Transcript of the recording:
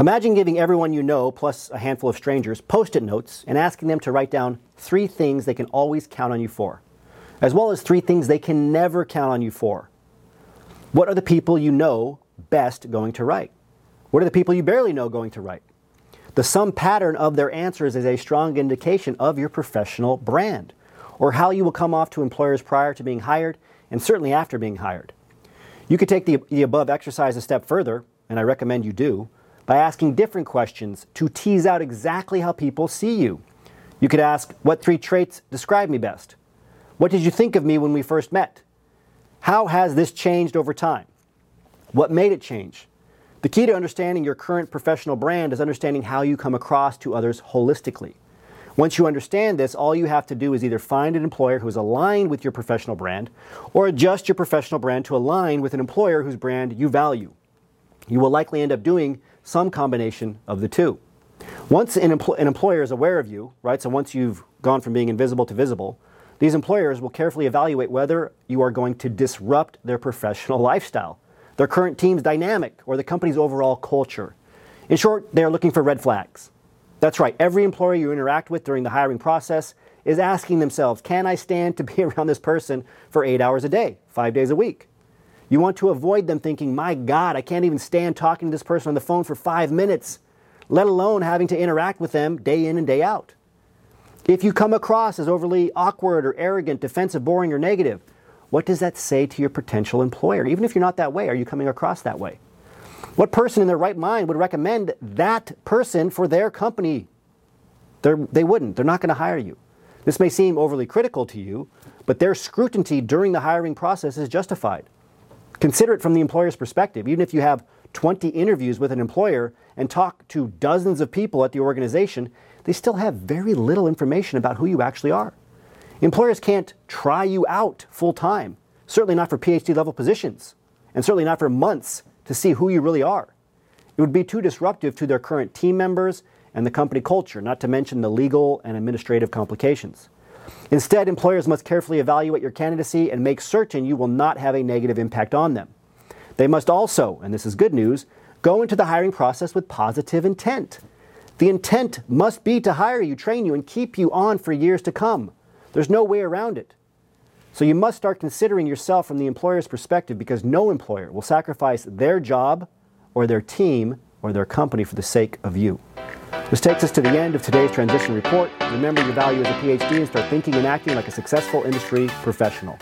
Imagine giving everyone you know, plus a handful of strangers, Post-it notes and asking them to write down 3 things they can always count on you for, as well as 3 things they can never count on you for. What are the people you know best going to write? What are the people you barely know going to write? The sum pattern of their answers is a strong indication of your professional brand, or how you will come off to employers prior to being hired and certainly after being hired. You could take the above exercise a step further, and I recommend you do, by asking different questions to tease out exactly how people see you. You could ask, what 3 traits describe me best? What did you think of me when we first met? How has this changed over time? What made it change? The key to understanding your current professional brand is understanding how you come across to others holistically. Once you understand this, all you have to do is either find an employer who is aligned with your professional brand or adjust your professional brand to align with an employer whose brand you value. You will likely end up doing some combination of the 2. Once an employer is aware of you, right, so once you've gone from being invisible to visible, these employers will carefully evaluate whether you are going to disrupt their professional lifestyle, their current team's dynamic, or the company's overall culture. In short, they are looking for red flags. That's right, every employer you interact with during the hiring process is asking themselves, can I stand to be around this person for 8 hours a day, 5 days a week? You want to avoid them thinking, my God, I can't even stand talking to this person on the phone for 5 minutes, let alone having to interact with them day in and day out. If you come across as overly awkward or arrogant, defensive, boring, or negative, what does that say to your potential employer? Even if you're not that way, are you coming across that way? What person in their right mind would recommend that person for their company? They wouldn't. They're not going to hire you. This may seem overly critical to you, but their scrutiny during the hiring process is justified. Consider it from the employer's perspective. Even if you have 20 interviews with an employer and talk to dozens of people at the organization, they still have very little information about who you actually are. Employers can't try you out full-time, certainly not for PhD-level positions, and certainly not for months to see who you really are. It would be too disruptive to their current team members and the company culture, not to mention the legal and administrative complications. Instead, employers must carefully evaluate your candidacy and make certain you will not have a negative impact on them. They must also, and this is good news, go into the hiring process with positive intent. The intent must be to hire you, train you, and keep you on for years to come. There's no way around it. So you must start considering yourself from the employer's perspective, because no employer will sacrifice their job or their team or their company for the sake of you. This takes us to the end of today's transition report. Remember your value as a PhD and start thinking and acting like a successful industry professional.